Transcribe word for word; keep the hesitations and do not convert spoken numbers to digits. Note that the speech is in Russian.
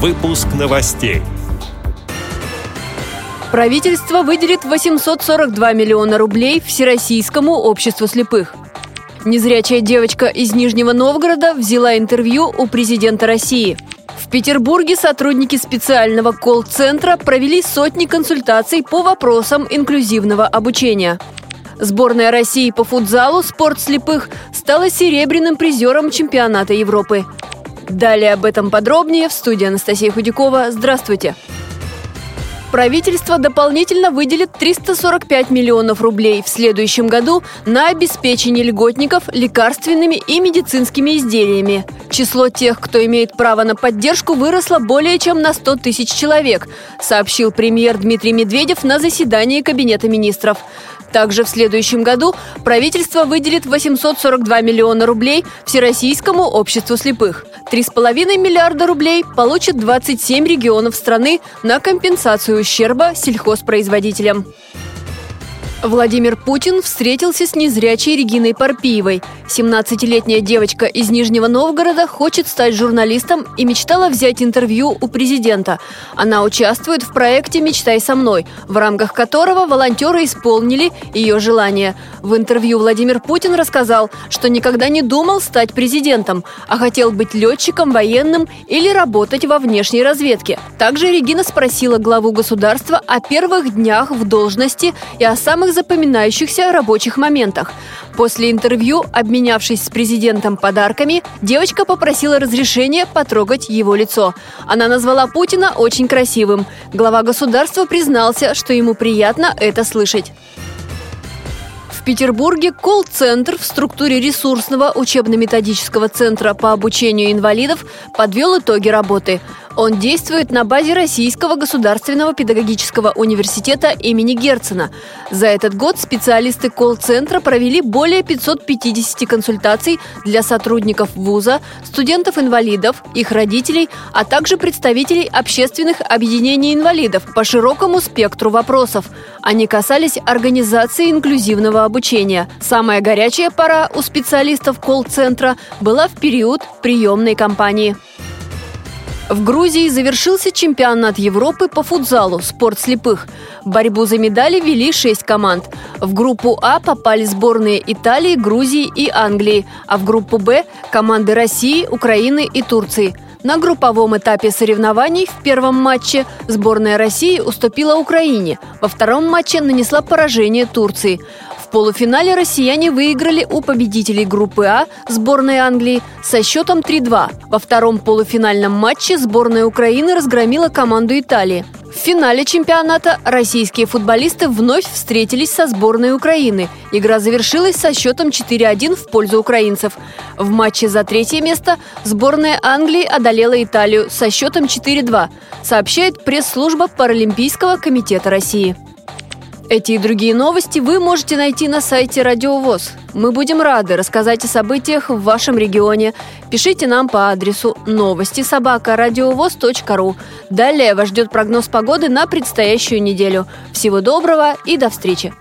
Выпуск новостей. Правительство выделит восемьсот сорок два миллиона рублей Всероссийскому обществу слепых. Незрячая девочка из Нижнего Новгорода взяла интервью у президента России. В Петербурге сотрудники специального колл-центра провели сотни консультаций по вопросам инклюзивного обучения. Сборная России по футзалу «Спорт слепых» стала серебряным призером чемпионата Европы. Далее об этом подробнее в студии Анастасия Худякова. Здравствуйте! Правительство дополнительно выделит триста сорок пять миллионов рублей в следующем году на обеспечение льготников лекарственными и медицинскими изделиями. Число тех, кто имеет право на поддержку, выросло более чем на сто тысяч человек, сообщил премьер Дмитрий Медведев на заседании Кабинета министров. Также в следующем году правительство выделит восемьсот сорок два миллиона рублей Всероссийскому обществу слепых. три с половиной миллиарда рублей получат двадцать семь регионов страны на компенсацию ущерба сельхозпроизводителям. Владимир Путин встретился с незрячей Региной Парпиевой. семнадцатилетняя девочка из Нижнего Новгорода хочет стать журналистом и мечтала взять интервью у президента. Она участвует в проекте «Мечтай со мной», в рамках которого волонтеры исполнили ее желание. В интервью Владимир Путин рассказал, что никогда не думал стать президентом, а хотел быть летчиком, военным или работать во внешней разведке. Также Регина спросила главу государства о первых днях в должности и о самых запоминающихся рабочих моментах. После интервью, обменявшись с президентом подарками, девочка попросила разрешения потрогать его лицо. Она назвала Путина очень красивым. Глава государства признался, что ему приятно это слышать. В Петербурге колл-центр в структуре ресурсного учебно-методического центра по обучению инвалидов подвел итоги работы. Он действует на базе Российского государственного педагогического университета имени Герцена. За этот год специалисты колл-центра провели более пятьсот пятьдесят консультаций для сотрудников вуза, студентов-инвалидов, их родителей, а также представителей общественных объединений инвалидов по широкому спектру вопросов. Они касались организации инклюзивного обучения. Обучения. Самая горячая пора у специалистов колл-центра была в период приемной кампании. В Грузии завершился чемпионат Европы по футзалу «Спорт слепых». Борьбу за медали вели шесть команд. В группу А попали сборные Италии, Грузии и Англии, а в группу Б – команды России, Украины и Турции. На групповом этапе соревнований в первом матче сборная России уступила Украине, во втором матче нанесла поражение Турции. В полуфинале россияне выиграли у победителей группы А сборной Англии со счетом три-два. Во втором полуфинальном матче сборная Украины разгромила команду Италии. В финале чемпионата российские футболисты вновь встретились со сборной Украины. Игра завершилась со счетом четыре-один в пользу украинцев. В матче за третье место сборная Англии одолела Италию со счетом четыре-два, сообщает пресс-служба Паралимпийского комитета России. Эти и другие новости вы можете найти на сайте Радио ВОС. Мы будем рады рассказать о событиях в вашем регионе. Пишите нам по адресу новости собака радиовос точка ру. Далее вас ждет прогноз погоды на предстоящую неделю. Всего доброго и до встречи!